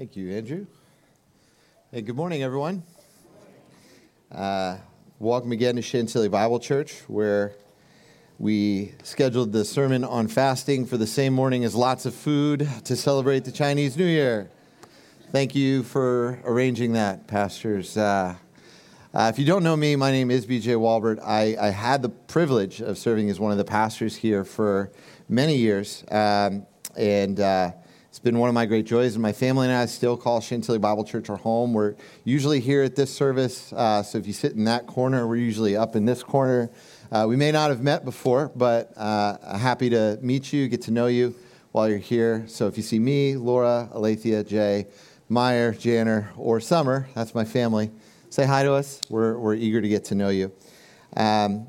Thank you, Andrew. Hey, good morning, everyone. Welcome again to Chantilly Bible Church, where we scheduled the sermon on fasting for the same morning as lots of food to celebrate the Chinese New Year. Thank you for arranging that, pastors. If you don't know me, my name is BJ Walbert. I had the privilege of serving as one of the pastors here for many years, it's been one of my great joys, and my family and I still call Chantilly Bible Church our home. We're usually here at this service, so if you sit in that corner, we're usually up in this corner. We may not have met before, but happy to meet you, get to know you while you're here. So if you see me, Laura, Alethea, Jay, Meyer, Janner, or Summer, that's my family, say hi to us. We're eager to get to know you. And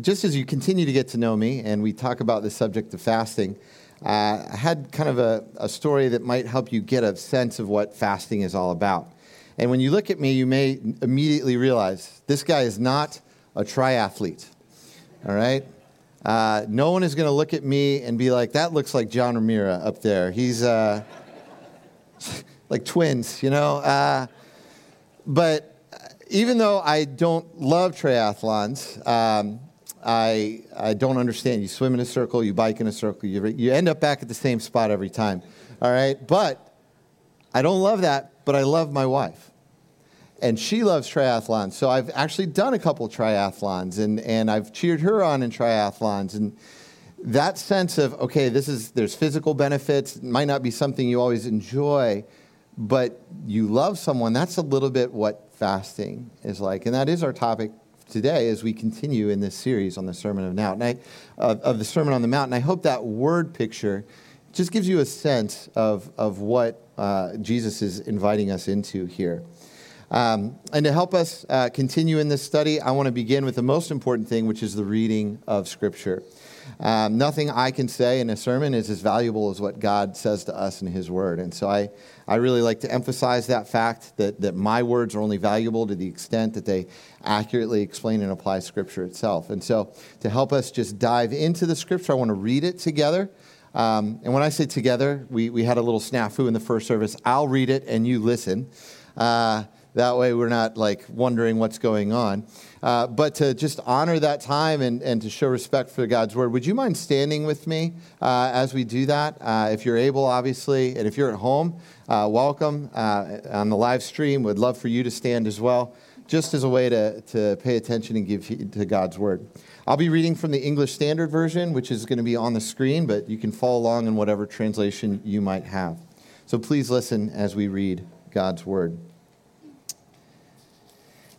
just as you continue to get to know me, and we talk about the subject of fasting, I had kind of a story that might help you get a sense of what fasting is all about. And when you look at me, you may immediately realize this guy is not a triathlete, all right? No one is going to look at me and be like, that looks like John Ramirez up there. He's like twins, you know? But even though I don't love triathlons, I don't understand. You swim in a circle, you bike in a circle, you end up back at the same spot every time, all right? But I don't love that, but I love my wife, and she loves triathlons. So I've actually done a couple triathlons, and I've cheered her on in triathlons, and that sense of, okay, there's physical benefits. It might not be something you always enjoy, but you love someone. That's a little bit what fasting is like, and that is our topic today as we continue in this series on the Sermon on the Mount. Of the Sermon on the Mount, and I hope that word picture just gives you a sense of what Jesus is inviting us into here. And to help us continue in this study, I want to begin with the most important thing, which is the reading of Scripture. Nothing I can say in a sermon is as valuable as what God says to us in His Word. And so I really like to emphasize that fact that my words are only valuable to the extent that they accurately explain and apply Scripture itself. And so to help us just dive into the Scripture, I want to read it together. And when I say together, we had a little snafu in the first service. I'll read it and you listen. That way we're not like wondering what's going on. But to just honor that time and to show respect for God's word, would you mind standing with me as we do that? If you're able, obviously, and if you're at home, welcome. On the live stream, would love for you to stand as well, just as a way to pay attention and give to God's word. I'll be reading from the English Standard Version, which is going to be on the screen, but you can follow along in whatever translation you might have. So please listen as we read God's word.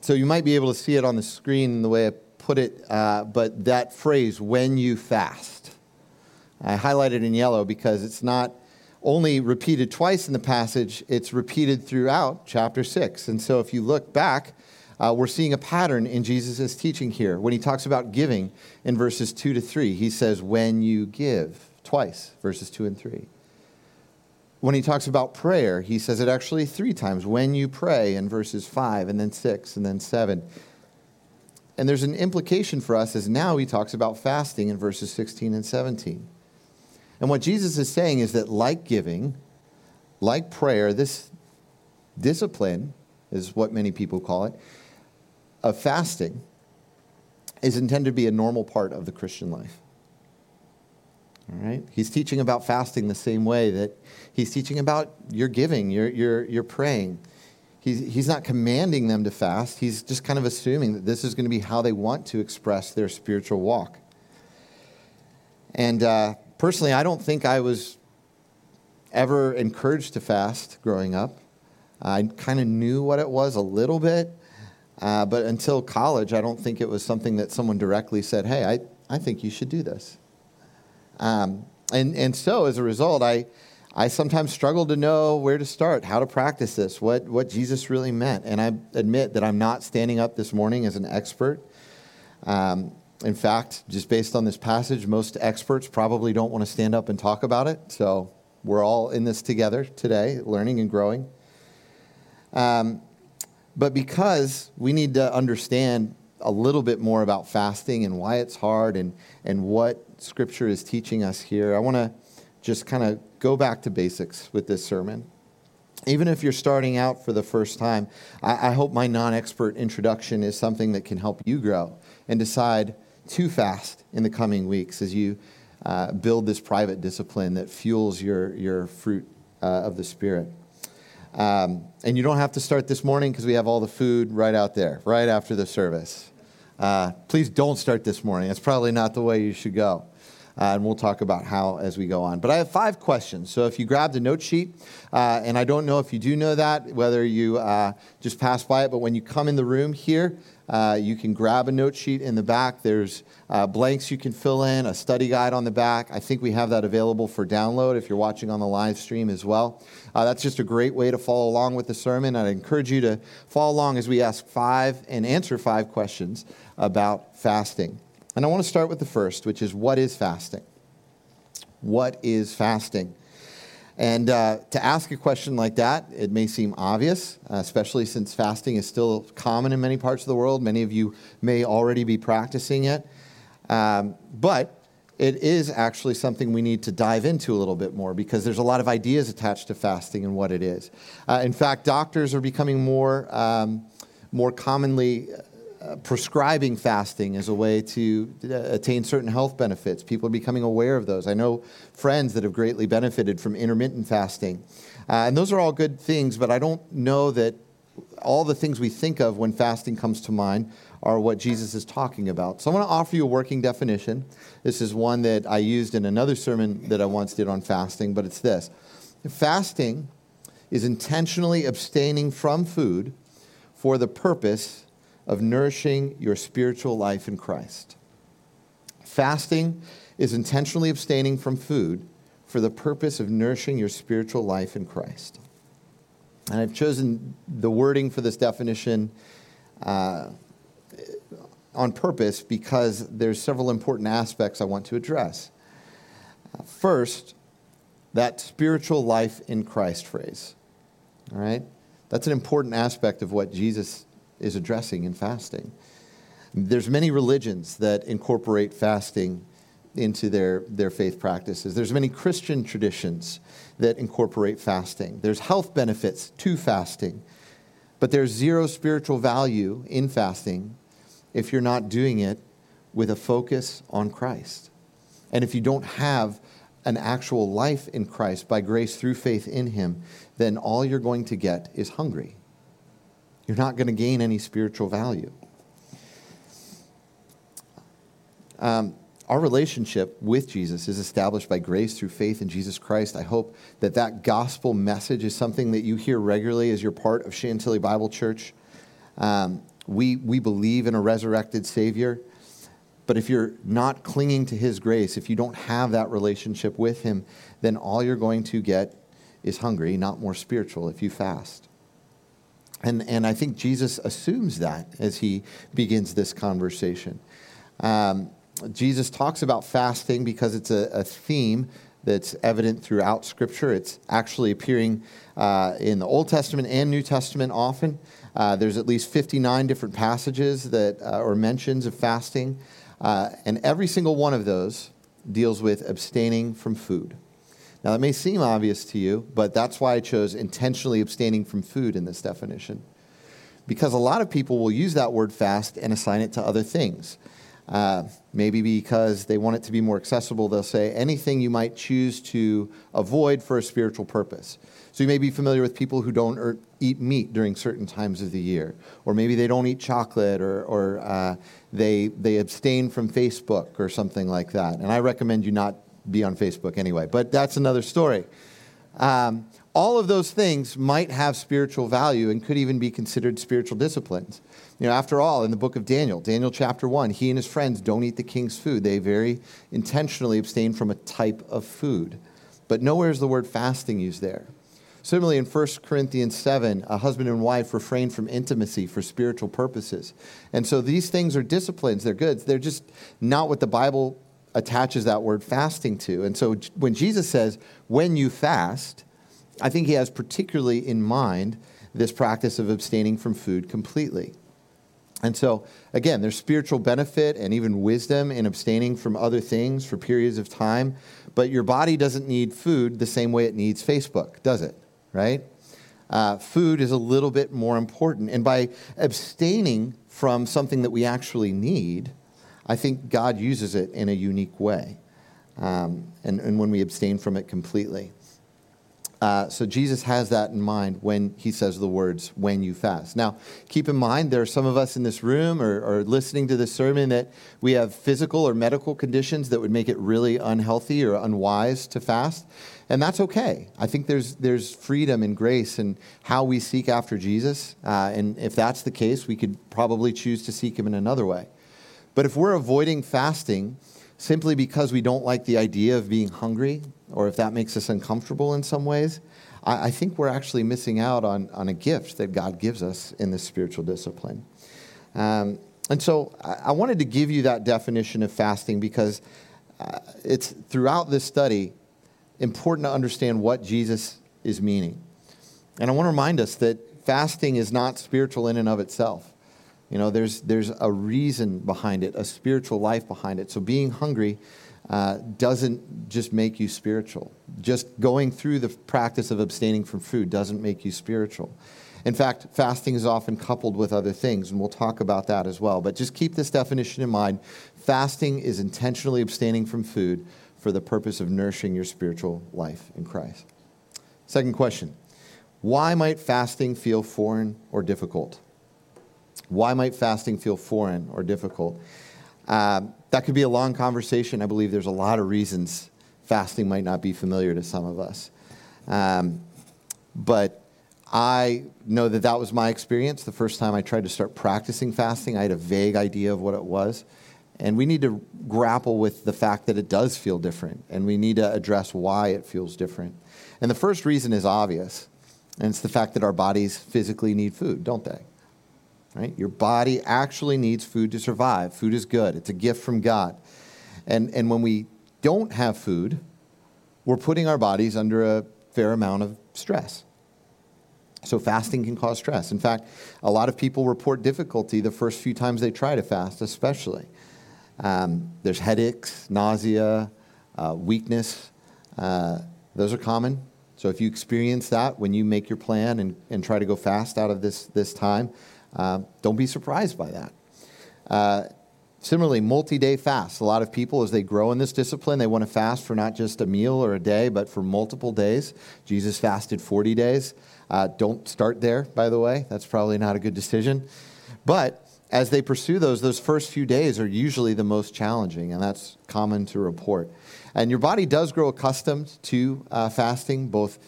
So you might be able to see it on the screen the way I put it, but that phrase, when you fast, I highlighted in yellow because it's not only repeated twice in the passage, it's repeated throughout chapter 6. And so if you look back, we're seeing a pattern in Jesus' teaching here. When he talks about giving in verses 2 to 3, he says, when you give, twice, verses 2 and 3. When he talks about prayer, he says it actually three times, when you pray, in verses 5, and then 6, and then 7. And there's an implication for us as now he talks about fasting in verses 16 and 17. And what Jesus is saying is that like giving, like prayer, this discipline, is what many people call it, of fasting is intended to be a normal part of the Christian life. All right? He's teaching about fasting the same way that he's teaching about your giving, your praying. He's not commanding them to fast. He's just kind of assuming that this is going to be how they want to express their spiritual walk. And personally, I don't think I was ever encouraged to fast growing up. I kind of knew what it was a little bit, but until college, I don't think it was something that someone directly said, hey, I think you should do this. And so as a result, I sometimes struggle to know where to start, how to practice this, what Jesus really meant. And I admit that I'm not standing up this morning as an expert. In fact, just based on this passage, most experts probably don't want to stand up and talk about it. So we're all in this together today, learning and growing. But because we need to understand a little bit more about fasting and why it's hard and what Scripture is teaching us here, I want to just kind of go back to basics with this sermon. Even if you're starting out for the first time, I hope my non-expert introduction is something that can help you grow and decide to fast in the coming weeks as you build this private discipline that fuels your fruit of the Spirit. And you don't have to start this morning because we have all the food right out there, right after the service. Please don't start this morning. That's probably not the way you should go. And we'll talk about how as we go on. But I have 5 questions. So if you grabbed a note sheet, and I don't know if you do know that, whether you just pass by it, but when you come in the room here, you can grab a note sheet in the back. There's blanks you can fill in, a study guide on the back. I think we have that available for download if you're watching on the live stream as well. That's just a great way to follow along with the sermon. I'd encourage you to follow along as we ask 5 and answer 5 questions about fasting. And I want to start with the first, which is, what is fasting? What is fasting? And to ask a question like that, it may seem obvious, especially since fasting is still common in many parts of the world. Many of you may already be practicing it. But it is actually something we need to dive into a little bit more, because there's a lot of ideas attached to fasting and what it is. In fact, doctors are becoming more commonly prescribing fasting as a way to attain certain health benefits. People are becoming aware of those. I know friends that have greatly benefited from intermittent fasting. And those are all good things, but I don't know that all the things we think of when fasting comes to mind are what Jesus is talking about. So I want to offer you a working definition. This is one that I used in another sermon that I once did on fasting, but it's this. Fasting is intentionally abstaining from food for the purpose of nourishing your spiritual life in Christ. Fasting is intentionally abstaining from food for the purpose of nourishing your spiritual life in Christ. And I've chosen the wording for this definition on purpose because there's several important aspects I want to address. First, that spiritual life in Christ phrase. All right? That's an important aspect of what Jesus is addressing in fasting. There's many religions that incorporate fasting into their faith practices. There's many Christian traditions that incorporate fasting. There's health benefits to fasting, but there's zero spiritual value in fasting if you're not doing it with a focus on Christ. And if you don't have an actual life in Christ by grace through faith in Him, then all you're going to get is hungry. You're not going to gain any spiritual value. Our relationship with Jesus is established by grace through faith in Jesus Christ. I hope that that gospel message is something that you hear regularly as you're part of Chantilly Bible Church. We believe in a resurrected Savior, but if you're not clinging to His grace, if you don't have that relationship with Him, then all you're going to get is hungry, not more spiritual, if you fast. And I think Jesus assumes that as He begins this conversation. Jesus talks about fasting because it's a theme that's evident throughout Scripture. It's actually appearing in the Old Testament and New Testament often. There's at least 59 different passages that or mentions of fasting. And every single one of those deals with abstaining from food. Now, that may seem obvious to you, but that's why I chose intentionally abstaining from food in this definition, because a lot of people will use that word fast and assign it to other things. Maybe because they want it to be more accessible, they'll say anything you might choose to avoid for a spiritual purpose. So you may be familiar with people who don't eat meat during certain times of the year, or maybe they don't eat chocolate, or they abstain from Facebook or something like that. And I recommend you not be on Facebook anyway, but that's another story. All of those things might have spiritual value and could even be considered spiritual disciplines. You know, after all, in the book of Daniel, Daniel chapter 1, he and his friends don't eat the king's food. They very intentionally abstain from a type of food. But nowhere is the word fasting used there. Similarly, in 1 Corinthians 7, a husband and wife refrain from intimacy for spiritual purposes. And so these things are disciplines. They're good. They're just not what the Bible attaches that word fasting to. And so when Jesus says, when you fast, I think he has particularly in mind this practice of abstaining from food completely. And so, again, there's spiritual benefit and even wisdom in abstaining from other things for periods of time. But your body doesn't need food the same way it needs Facebook, does it? Right? Food is a little bit more important. And by abstaining from something that we actually need, I think God uses it in a unique way. And when we abstain from it completely. So Jesus has that in mind when he says the words, when you fast. Now, keep in mind, there are some of us in this room or listening to this sermon that we have physical or medical conditions that would make it really unhealthy or unwise to fast. And that's okay. I think there's freedom and grace in how we seek after Jesus. And if that's the case, we could probably choose to seek him in another way. But if we're avoiding fasting simply because we don't like the idea of being hungry, or if that makes us uncomfortable in some ways, I think we're actually missing out on a gift that God gives us in this spiritual discipline. And so I wanted to give you that definition of fasting because it's throughout this study important to understand what Jesus is meaning. And I want to remind us that fasting is not spiritual in and of itself. You know, there's a reason behind it, a spiritual life behind it. So being hungry doesn't just make you spiritual. Just going through the practice of abstaining from food doesn't make you spiritual. In fact, fasting is often coupled with other things, and we'll talk about that as well. But just keep this definition in mind. Fasting is intentionally abstaining from food for the purpose of nourishing your spiritual life in Christ. Second question, why might fasting feel foreign or difficult? Why might fasting feel foreign or difficult? That could be a long conversation. I believe there's a lot of reasons fasting might not be familiar to some of us. But I know that that was my experience. The first time I tried to start practicing fasting, I had a vague idea of what it was. And we need to grapple with the fact that it does feel different. And we need to address why it feels different. And the first reason is obvious. And it's the fact that our bodies physically need food, don't they? Right? Your body actually needs food to survive. Food is good. It's a gift from God. And when we don't have food, we're putting our bodies under a fair amount of stress. So fasting can cause stress. In fact, a lot of people report difficulty the first few times they try to fast, especially. There's headaches, nausea, weakness. Those are common. So if you experience that when you make your plan and try to go fast out of this time, don't be surprised by that. Similarly, multi-day fasts. A lot of people, as they grow in this discipline, they want to fast for not just a meal or a day, but for multiple days. Jesus fasted 40 days. Don't start there, by the way. That's probably not a good decision. But as they pursue those first few days are usually the most challenging, and that's common to report. And your body does grow accustomed to fasting, both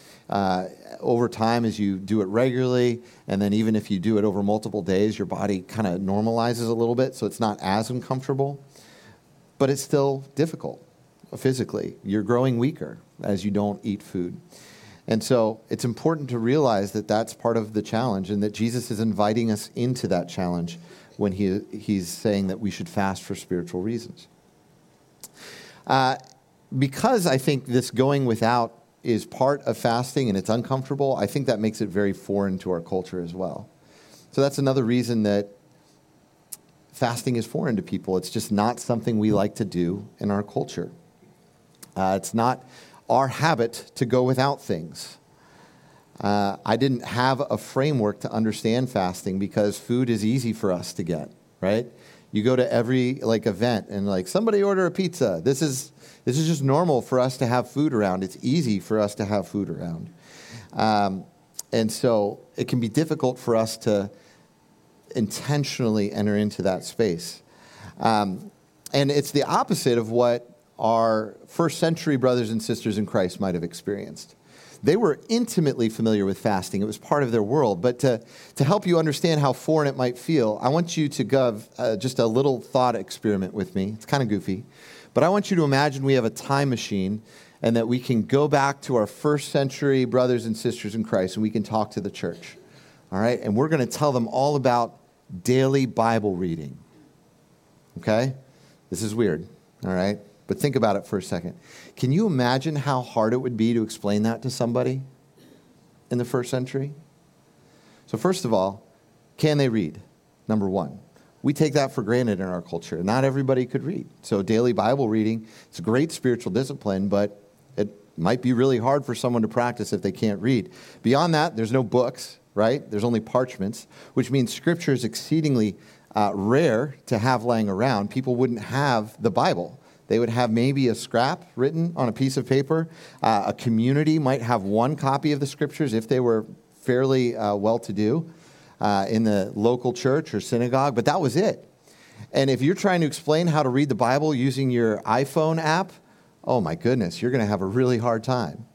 over time as you do it regularly, and then even if you do it over multiple days, your body kind of normalizes a little bit, so it's not as uncomfortable, but it's still difficult physically. You're growing weaker as you don't eat food. And so it's important to realize that that's part of the challenge and that Jesus is inviting us into that challenge when he's saying that we should fast for spiritual reasons. Because I think this going without is part of fasting and it's uncomfortable, I think that makes it very foreign to our culture as well. So that's another reason that fasting is foreign to people. It's just not something we like to do in our culture. It's not our habit to go without things. I didn't have a framework to understand fasting because food is easy for us to get, right? You go to every event and somebody order a pizza. This is just normal for us to have food around. It's easy for us to have food around. And so it can be difficult for us to intentionally enter into that space. And it's the opposite of what our first century brothers and sisters in Christ might have experienced. they were intimately familiar with fasting. It was part of their world. But to help you understand how foreign it might feel, I want you to have just a little thought experiment with me. It's kind of goofy. But I want you to imagine we have a time machine and that we can go back to our first century brothers and sisters in Christ and we can talk to the church. All right? And we're going to tell them all about daily Bible reading. Okay? This is weird. All right? But think about it for a second. Can you imagine how hard it would be to explain that to somebody in the first century? So first of all, can they read? Number one. We take that for granted in our culture. Not everybody could read. So daily Bible reading, it's a great spiritual discipline, but it might be really hard for someone to practice if they can't read. Beyond that, there's no books, right? There's only parchments, which means Scripture is exceedingly rare to have lying around. People wouldn't have the Bible. They would have maybe a scrap written on a piece of paper. A community might have one copy of the Scriptures if they were fairly well-to-do. In the local church or synagogue, but that was it. And if you're trying to explain how to read the Bible using your iPhone app, oh my goodness, you're going to have a really hard time.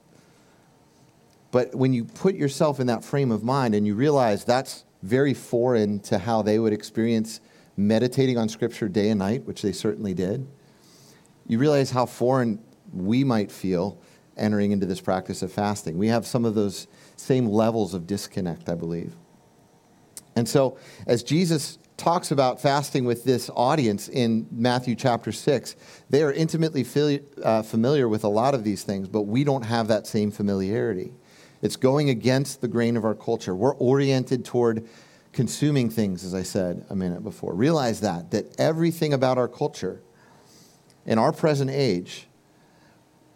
But when you put yourself in that frame of mind and you realize that's very foreign to how they would experience meditating on Scripture day and night, which they certainly did, you realize how foreign we might feel entering into this practice of fasting. We have some of those same levels of disconnect, I believe. And so as Jesus talks about fasting with this audience in Matthew chapter 6, they are intimately familiar with a lot of these things, but we don't have that same familiarity. It's going against the grain of our culture. We're oriented toward consuming things, as I said a minute before. Realize that everything about our culture in our present age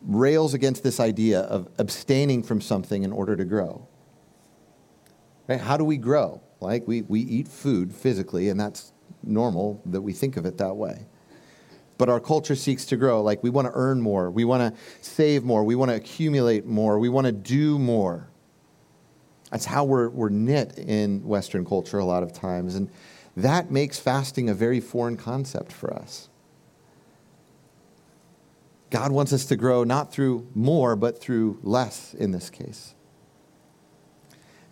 rails against this idea of abstaining from something in order to grow. Right? How do we grow? Like, we eat food physically, and that's normal that we think of it that way. But our culture seeks to grow. Like, we want to earn more. We want to save more. We want to accumulate more. We want to do more. That's how we're knit in Western culture a lot of times. And that makes fasting a very foreign concept for us. God wants us to grow not through more, but through less in this case.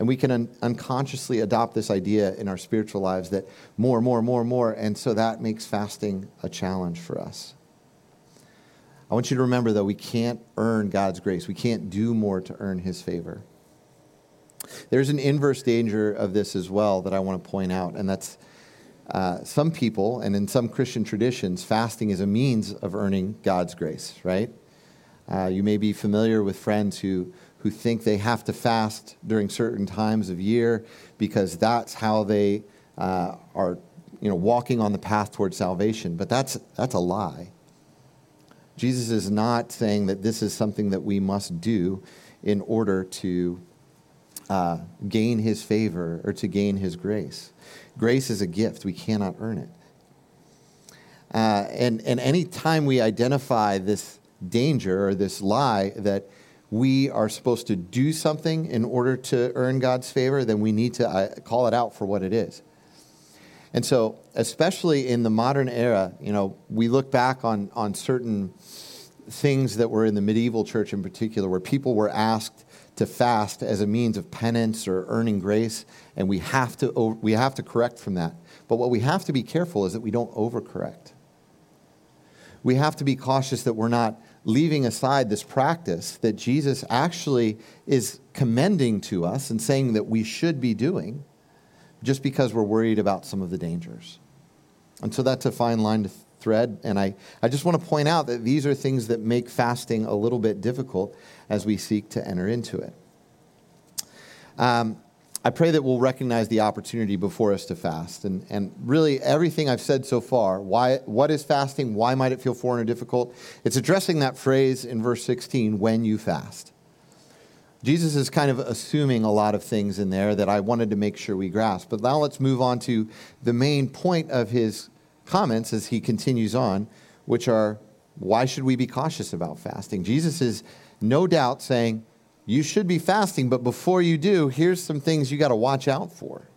And we can unconsciously adopt this idea in our spiritual lives that more. And so that makes fasting a challenge for us. I want you to remember, though, we can't earn God's grace. We can't do more to earn his favor. There's an inverse danger of this as well that I want to point out. And that's some people, and in some Christian traditions, fasting is a means of earning God's grace, right? You may be familiar with friends who think they have to fast during certain times of year because that's how they are, walking on the path toward salvation. But that's a lie. Jesus is not saying that this is something that we must do in order to gain his favor or to gain his grace. Grace is a gift. We cannot earn it. And any time we identify this danger or this lie that we are supposed to do something in order to earn God's favor, then we need to call it out for what it is. And so, especially in the modern era, we look back on certain things that were in the medieval church in particular, where people were asked to fast as a means of penance or earning grace, and we have to correct from that. But what we have to be careful is that we don't overcorrect. We have to be cautious that we're not leaving aside this practice that Jesus actually is commending to us and saying that we should be doing just because we're worried about some of the dangers. And so that's a fine line to thread. And I just want to point out that these are things that make fasting a little bit difficult as we seek to enter into it. I pray that we'll recognize the opportunity before us to fast. And really, everything I've said so far, what is fasting? Why might it feel foreign or difficult? It's addressing that phrase in verse 16, when you fast. Jesus is kind of assuming a lot of things in there that I wanted to make sure we grasp. But now let's move on to the main point of his comments as he continues on, which are, why should we be cautious about fasting? Jesus is no doubt saying, you should be fasting, but before you do, here's some things you got to watch out for.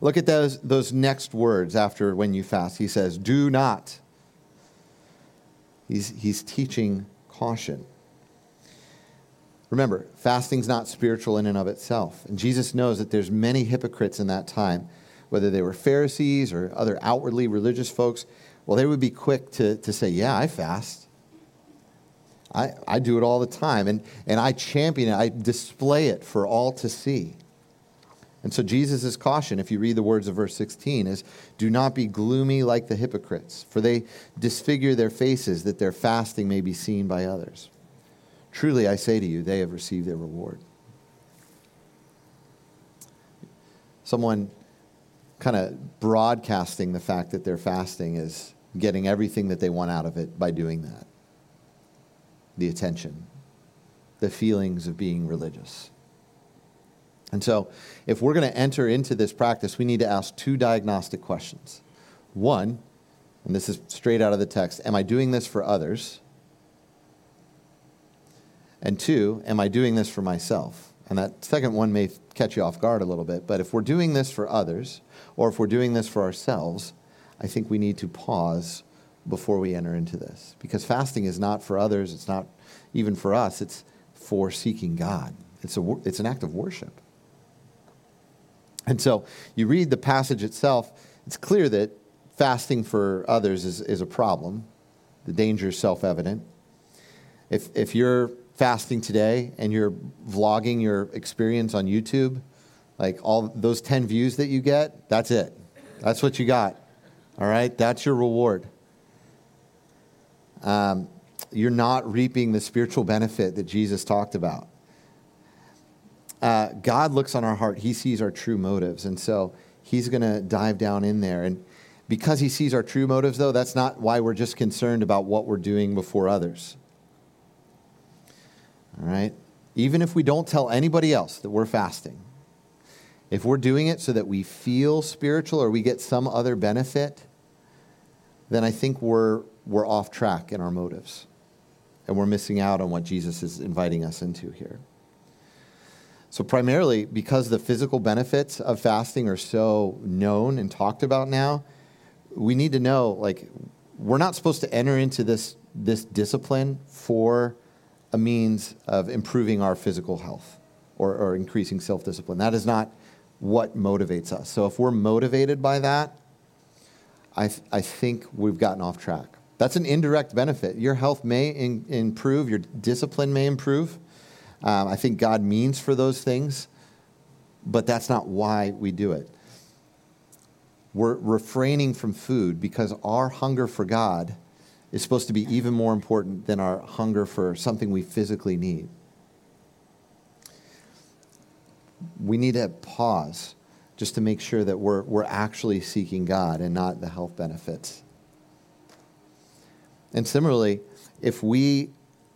Look at those next words after when you fast. He says, do not. He's teaching caution. Remember, fasting's not spiritual in and of itself. And Jesus knows that there's many hypocrites in that time, whether they were Pharisees or other outwardly religious folks. Well, they would be quick to say, yeah, I fast. I do it all the time. And I champion it. I display it for all to see. And so Jesus' caution, if you read the words of verse 16, is do not be gloomy like the hypocrites, for they disfigure their faces that their fasting may be seen by others. Truly, I say to you, they have received their reward. Someone kind of broadcasting the fact that they're fasting is getting everything that they want out of it by doing that. The attention, the feelings of being religious. And so, if we're going to enter into this practice, we need to ask two diagnostic questions. One, and this is straight out of the text, am I doing this for others? And two, am I doing this for myself? And that second one may catch you off guard a little bit, but if we're doing this for others, or if we're doing this for ourselves, I think we need to pause before we enter into this. Because fasting is not for others, it's not even for us, it's for seeking God. It's an act of worship. And so you read the passage itself, it's clear that fasting for others is a problem. The danger is self-evident. If you're fasting today and you're vlogging your experience on YouTube, like all those 10 views that you get, that's it. That's what you got. All right? That's your reward. You're not reaping the spiritual benefit that Jesus talked about. God looks on our heart. He sees our true motives. And so he's going to dive down in there. And because he sees our true motives, though, that's not why we're just concerned about what we're doing before others. All right? Even if we don't tell anybody else that we're fasting, if we're doing it so that we feel spiritual or we get some other benefit, then I think we're off track in our motives. And we're missing out on what Jesus is inviting us into here. So primarily, because the physical benefits of fasting are so known and talked about now, we need to know, like, we're not supposed to enter into this discipline for a means of improving our physical health or increasing self-discipline. That is not what motivates us. So if we're motivated by that, I think we've gotten off track. That's an indirect benefit. Your health may improve. Your discipline may improve. I think God means for those things, but that's not why we do it. We're refraining from food because our hunger for God is supposed to be even more important than our hunger for something we physically need. We need to pause just to make sure that we're actually seeking God and not the health benefits. And similarly, if we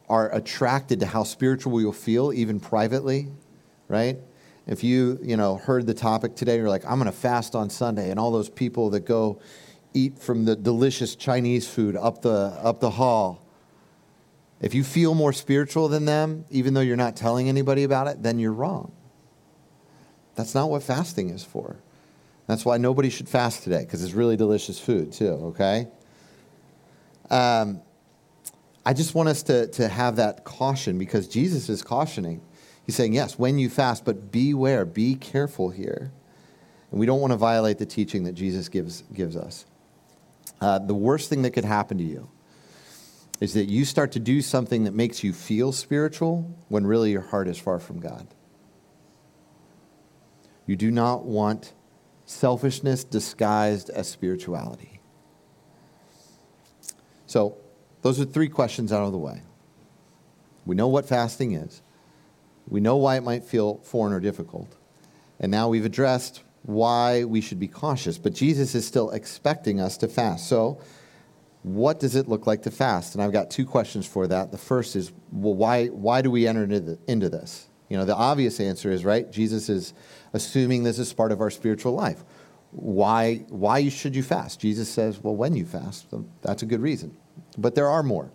are attracted to how spiritual you'll feel, even privately, right? If you heard the topic today, you're like, I'm going to fast on Sunday, and all those people that go eat from the delicious Chinese food up the hall. If you feel more spiritual than them, even though you're not telling anybody about it, then you're wrong. That's not what fasting is for. That's why nobody should fast today, because it's really delicious food too, okay? I just want us to have that caution, because Jesus is cautioning. He's saying, yes, when you fast, but beware, be careful here. And we don't want to violate the teaching that Jesus gives us. The worst thing that could happen to you is that you start to do something that makes you feel spiritual when really your heart is far from God. You do not want selfishness disguised as spirituality. So, those are three questions out of the way. We know what fasting is. We know why it might feel foreign or difficult. And now we've addressed why we should be cautious. But Jesus is still expecting us to fast. So what does it look like to fast? And I've got two questions for that. The first is, well, why do we enter into this? You know, the obvious answer is, right, Jesus is assuming this is part of our spiritual life. Why should you fast? Jesus says, well, when you fast, that's a good reason. But there are more.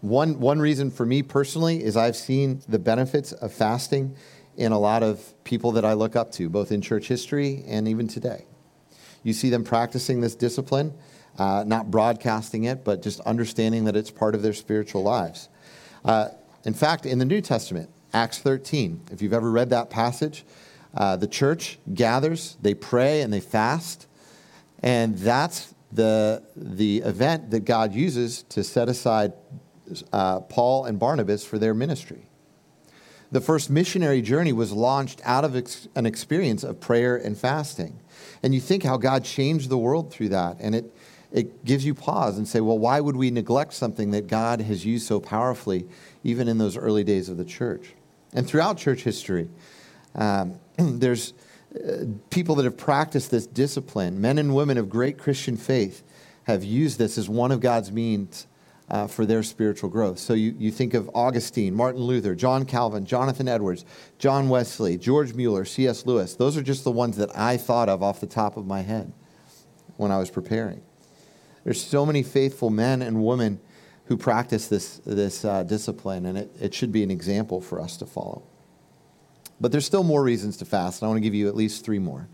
One reason for me personally is I've seen the benefits of fasting in a lot of people that I look up to, both in church history and even today. You see them practicing this discipline, not broadcasting it, but just understanding that it's part of their spiritual lives. In fact, in the New Testament, Acts 13, if you've ever read that passage, the church gathers, they pray and they fast, and that's the event that God uses to set aside Paul and Barnabas for their ministry. The first missionary journey was launched out of an experience of prayer and fasting. And you think how God changed the world through that. And it gives you pause and say, well, why would we neglect something that God has used so powerfully, even in those early days of the church? And throughout church history, there's people that have practiced this discipline. Men and women of great Christian faith have used this as one of God's means for their spiritual growth. So you think of Augustine, Martin Luther, John Calvin, Jonathan Edwards, John Wesley, George Mueller, C.S. Lewis. Those are just the ones that I thought of off the top of my head when I was preparing. There's so many faithful men and women who practice this discipline, and it should be an example for us to follow. But there's still more reasons to fast, and I want to give you at least three more.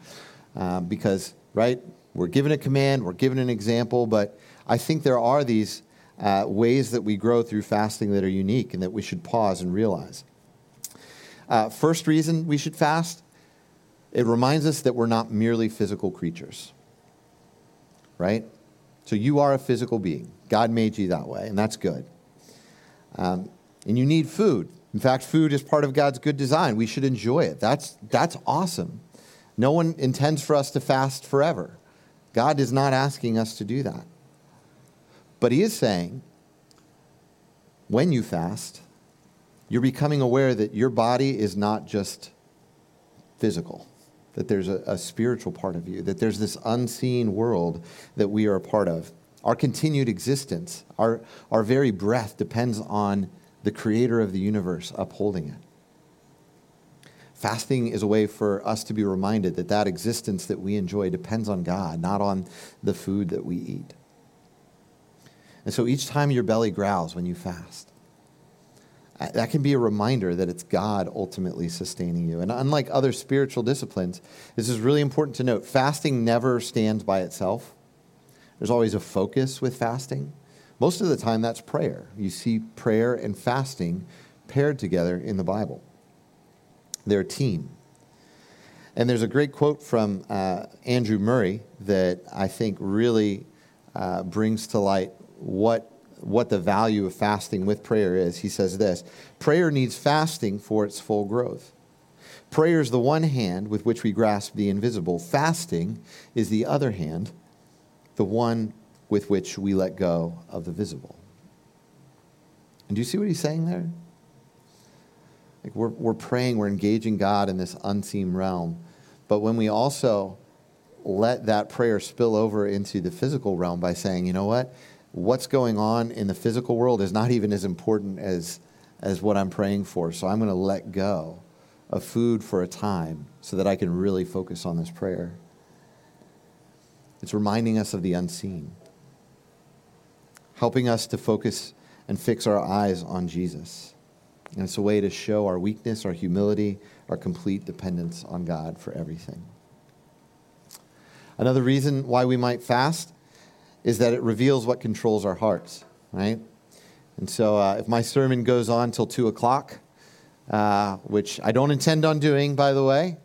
Because, right, we're given a command, we're given an example, but I think there are these ways that we grow through fasting that are unique and that we should pause and realize. First reason we should fast, it reminds us that we're not merely physical creatures, right? So you are a physical being. God made you that way, and that's good. And you need food. In fact, food is part of God's good design. We should enjoy it. That's awesome. No one intends for us to fast forever. God is not asking us to do that. But he is saying, when you fast, you're becoming aware that your body is not just physical, that there's a spiritual part of you, that there's this unseen world that we are a part of. Our continued existence, our very breath depends on the creator of the universe upholding it. Fasting is a way for us to be reminded that that existence that we enjoy depends on God, not on the food that we eat. And so each time your belly growls when you fast, that can be a reminder that it's God ultimately sustaining you. And unlike other spiritual disciplines, this is really important to note. Fasting never stands by itself. There's always a focus with fasting. Most of the time, that's prayer. You see prayer and fasting paired together in the Bible. They're a team. And there's a great quote from Andrew Murray that I think really brings to light what the value of fasting with prayer is. He says this: prayer needs fasting for its full growth. Prayer is the one hand with which we grasp the invisible. Fasting is the other hand, the one with which we let go of the visible. And do you see what he's saying there? Like we're praying, we're engaging God in this unseen realm, but when we also let that prayer spill over into the physical realm by saying, you know what? What's going on in the physical world is not even as important as what I'm praying for. So I'm going to let go of food for a time so that I can really focus on this prayer. It's reminding us of the unseen, helping us to focus and fix our eyes on Jesus. And it's a way to show our weakness, our humility, our complete dependence on God for everything. Another reason why we might fast is that it reveals what controls our hearts, right? And so if my sermon goes on till 2 o'clock, which I don't intend on doing, by the way,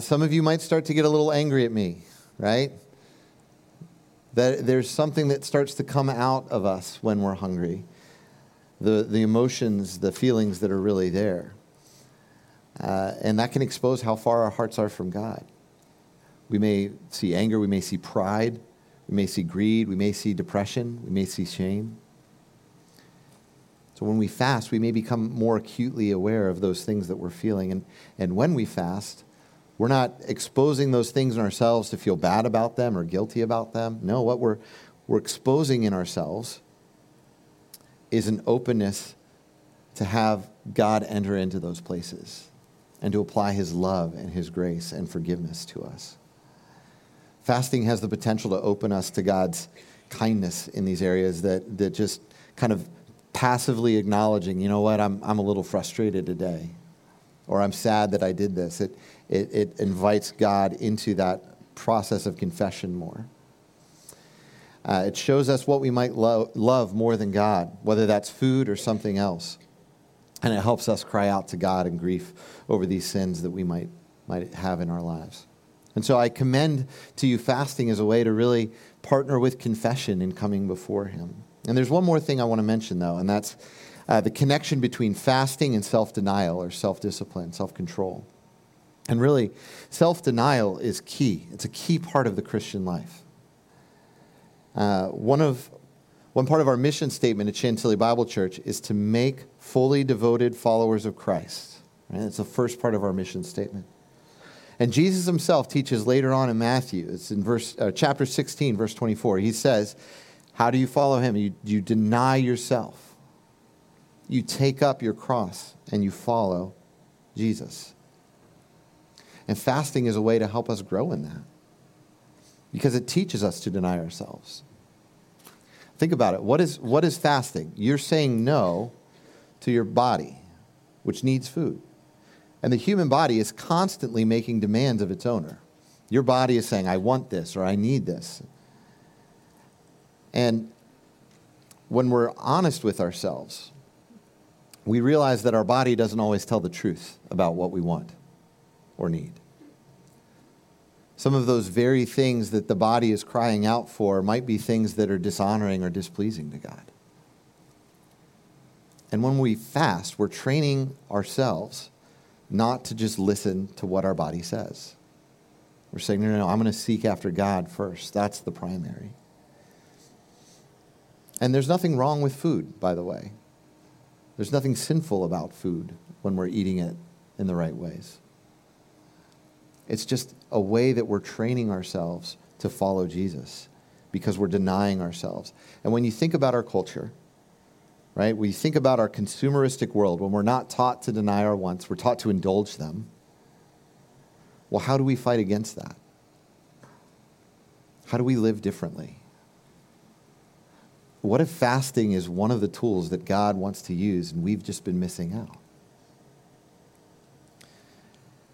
some of you might start to get a little angry at me, right? That there's something that starts to come out of us when we're hungry, the emotions, the feelings that are really there. And that can expose how far our hearts are from God. We may see anger, we may see pride, we may see greed, we may see depression, we may see shame. So when we fast, we may become more acutely aware of those things that we're feeling. And when we fast, we're not exposing those things in ourselves to feel bad about them or guilty about them. No, what we're exposing in ourselves is an openness to have God enter into those places and to apply his love and his grace and forgiveness to us. Fasting has the potential to open us to God's kindness in these areas that just kind of passively acknowledging, you know what, I'm a little frustrated today, or I'm sad that I did this. It invites God into that process of confession more. It shows us what we might love more than God, whether that's food or something else. And it helps us cry out to God in grief over these sins that we might have in our lives. And so I commend to you fasting as a way to really partner with confession in coming before him. And there's one more thing I want to mention, though, and that's the connection between fasting and self-denial or self-discipline, self-control. And really, self-denial is key. It's a key part of the Christian life. One part of our mission statement at Chantilly Bible Church is to make fully devoted followers of Christ. Right? That's the first part of our mission statement. And Jesus himself teaches later on in Matthew, it's in chapter 16, verse 24. He says, how do you follow him? You deny yourself. You take up your cross and you follow Jesus. And fasting is a way to help us grow in that because it teaches us to deny ourselves. Think about it. What is fasting? You're saying no to your body, which needs food. And the human body is constantly making demands of its owner. Your body is saying, I want this, or I need this. And when we're honest with ourselves, we realize that our body doesn't always tell the truth about what we want or need. Some of those very things that the body is crying out for might be things that are dishonoring or displeasing to God. And when we fast, we're training ourselves not to just listen to what our body says. We're saying, no, I'm going to seek after God first. That's the primary. And there's nothing wrong with food, by the way. There's nothing sinful about food when we're eating it in the right ways. It's just a way that we're training ourselves to follow Jesus because we're denying ourselves. And when you think about our culture, right? We think about our consumeristic world when we're not taught to deny our wants, we're taught to indulge them. Well, how do we fight against that? How do we live differently? What if fasting is one of the tools that God wants to use and we've just been missing out?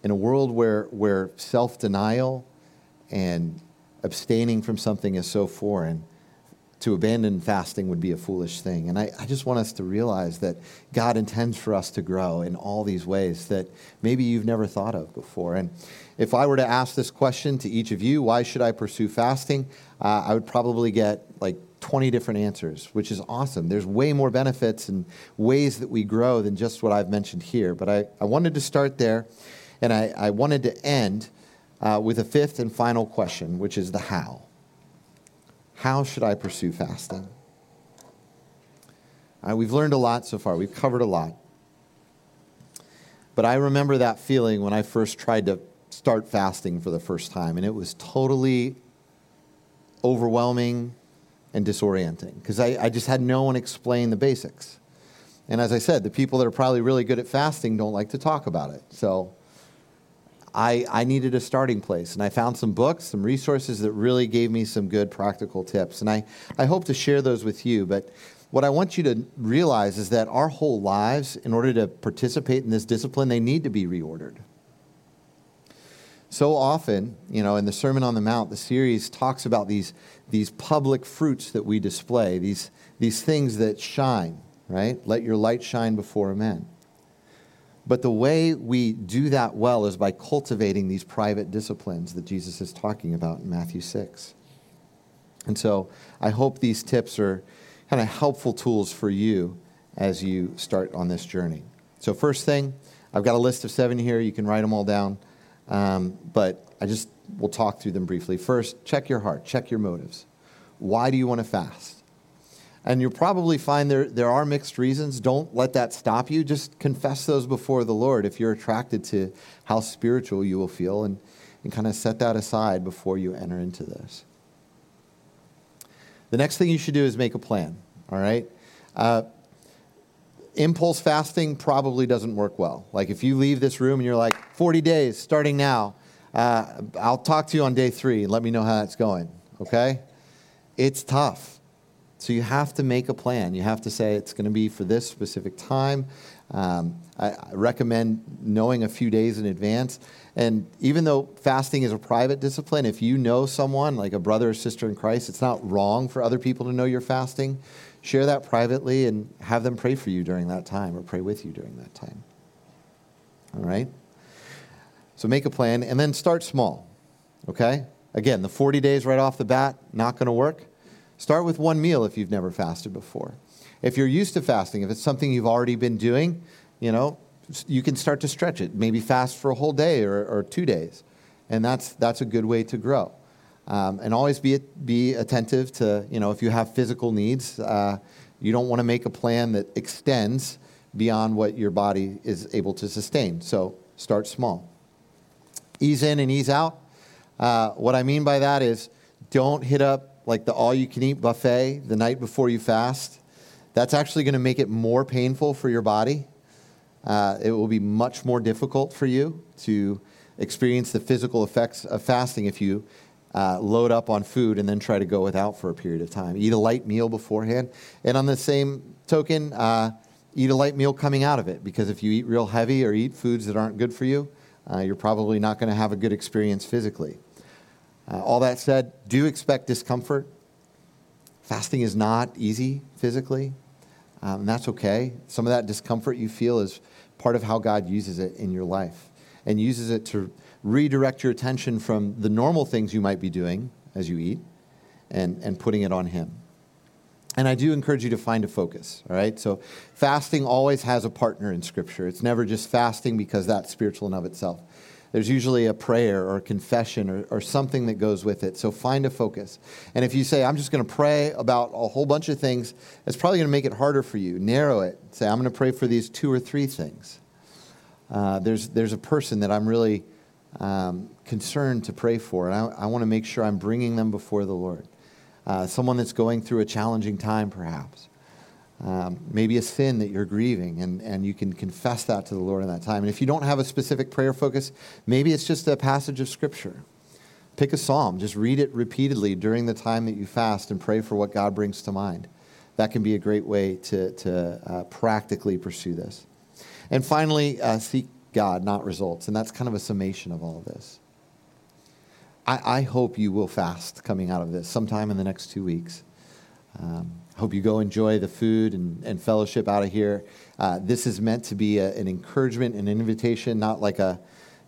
In a world where self-denial and abstaining from something is so foreign, to abandon fasting would be a foolish thing. And I just want us to realize that God intends for us to grow in all these ways that maybe you've never thought of before. And if I were to ask this question to each of you, why should I pursue fasting? I would probably get like 20 different answers, which is awesome. There's way more benefits and ways that we grow than just what I've mentioned here. But I wanted to start there, and I wanted to end with a fifth and final question, which is the how. How should I pursue fasting? We've learned a lot so far. We've covered a lot. But I remember that feeling when I first tried to start fasting for the first time, and it was totally overwhelming and disorienting because I just had no one explain the basics. And as I said, the people that are probably really good at fasting don't like to talk about it. So I needed a starting place, and I found some books, some resources that really gave me some good practical tips. And I hope to share those with you. But what I want you to realize is that our whole lives, in order to participate in this discipline, they need to be reordered. So often, in the Sermon on the Mount, the series talks about these public fruits that we display, these things that shine, right? Let your light shine before men. But the way we do that well is by cultivating these private disciplines that Jesus is talking about in Matthew 6. And so I hope these tips are kind of helpful tools for you as you start on this journey. So first thing, I've got a list of 7 here. You can write them all down. But we'll talk through them briefly. First, check your heart. Check your motives. Why do you want to fast? And you'll probably find there are mixed reasons. Don't let that stop you. Just confess those before the Lord if you're attracted to how spiritual you will feel and kind of set that aside before you enter into this. The next thing you should do is make a plan, all right? Impulse fasting probably doesn't work well. Like if you leave this room and you're like, 40 days starting now, I'll talk to you on day 3 and let me know how that's going, okay? It's tough. So you have to make a plan. You have to say it's going to be for this specific time. I recommend knowing a few days in advance. And even though fasting is a private discipline, if you know someone, like a brother or sister in Christ, it's not wrong for other people to know you're fasting. share that privately and have them pray for you during that time or pray with you during that time. All right? So make a plan and then start small, okay? Again, the 40 days right off the bat, not going to work. Start with one meal if you've never fasted before. If you're used to fasting, if it's something you've already been doing, you know, you can start to stretch it. Maybe fast for a whole day or 2 days. And that's a good way to grow. And always be attentive to, you know, if you have physical needs, you don't want to make a plan that extends beyond what your body is able to sustain. So start small. Ease in and ease out. What I mean by that is don't hit up like the all-you-can-eat buffet the night before you fast. That's actually going to make it more painful for your body. It will be much more difficult for you to experience the physical effects of fasting if you load up on food and then try to go without for a period of time. Eat a light meal beforehand. And on the same token, eat a light meal coming out of it, because if you eat real heavy or eat foods that aren't good for you, you're probably not going to have a good experience physically. All that said, do expect discomfort. Fasting is not easy physically, and that's okay. Some of that discomfort you feel is part of how God uses it in your life and uses it to redirect your attention from the normal things you might be doing as you eat and putting it on Him. And I do encourage you to find a focus, all right? So fasting always has a partner in Scripture. It's never just fasting because that's spiritual in of itself. There's usually a prayer or a confession or something that goes with it. So find a focus. And if you say, I'm just going to pray about a whole bunch of things, it's probably going to make it harder for you. Narrow it. Say, I'm going to pray for these 2 or 3 things. There's a person that I'm really concerned to pray for, and I want to make sure I'm bringing them before the Lord. Someone that's going through a challenging time, perhaps. Maybe a sin that you're grieving, and you can confess that to the Lord in that time. And if you don't have a specific prayer focus, maybe it's just a passage of Scripture. Pick a psalm. Just read it repeatedly during the time that you fast and pray for what God brings to mind. That can be a great way to practically pursue this. And finally, seek God, not results. And that's kind of a summation of all of this. I hope you will fast coming out of this sometime in the next 2 weeks. Hope you go enjoy the food and fellowship out of here. This is meant to be an encouragement and an invitation, not like a,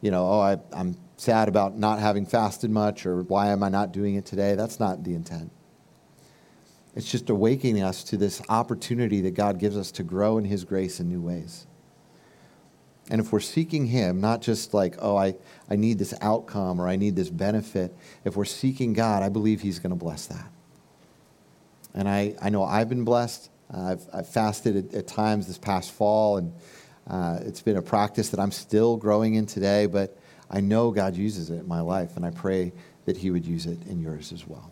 you know, I'm sad about not having fasted much, or why am I not doing it today? That's not the intent. It's just awakening us to this opportunity that God gives us to grow in His grace in new ways. And if we're seeking Him, not just like, oh, I need this outcome or I need this benefit. If we're seeking God, I believe He's going to bless that. And I know I've been blessed. I've fasted at times this past fall, and it's been a practice that I'm still growing in today, but I know God uses it in my life, and I pray that He would use it in yours as well.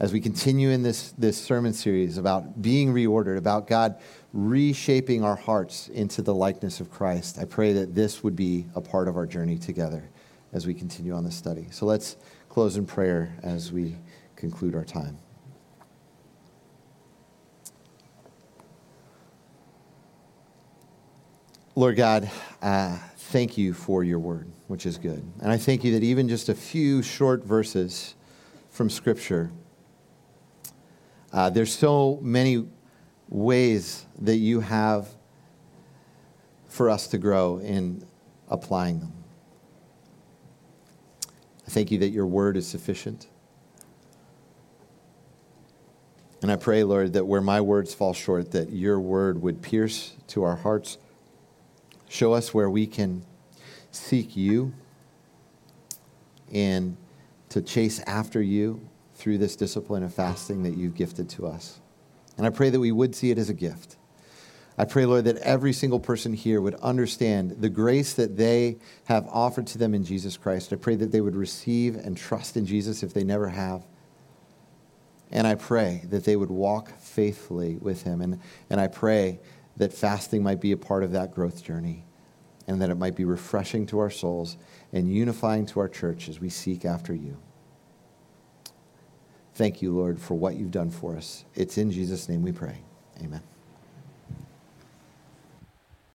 As we continue in this sermon series about being reordered, about God reshaping our hearts into the likeness of Christ, I pray that this would be a part of our journey together as we continue on this study. So let's close in prayer as we conclude our time. Lord God, thank you for your word, which is good. And I thank you that even just a few short verses from Scripture, there's so many ways that you have for us to grow in applying them. I thank you that your word is sufficient. And I pray, Lord, that where my words fall short, that your word would pierce to our hearts. Show us where we can seek you and to chase after you through this discipline of fasting that you've gifted to us. And I pray that we would see it as a gift. I pray, Lord, that every single person here would understand the grace that they have offered to them in Jesus Christ. I pray that they would receive and trust in Jesus if they never have. And I pray that they would walk faithfully with him. And I pray that fasting might be a part of that growth journey, and that it might be refreshing to our souls and unifying to our church as we seek after you. Thank you, Lord, for what you've done for us. It's in Jesus' name we pray. Amen.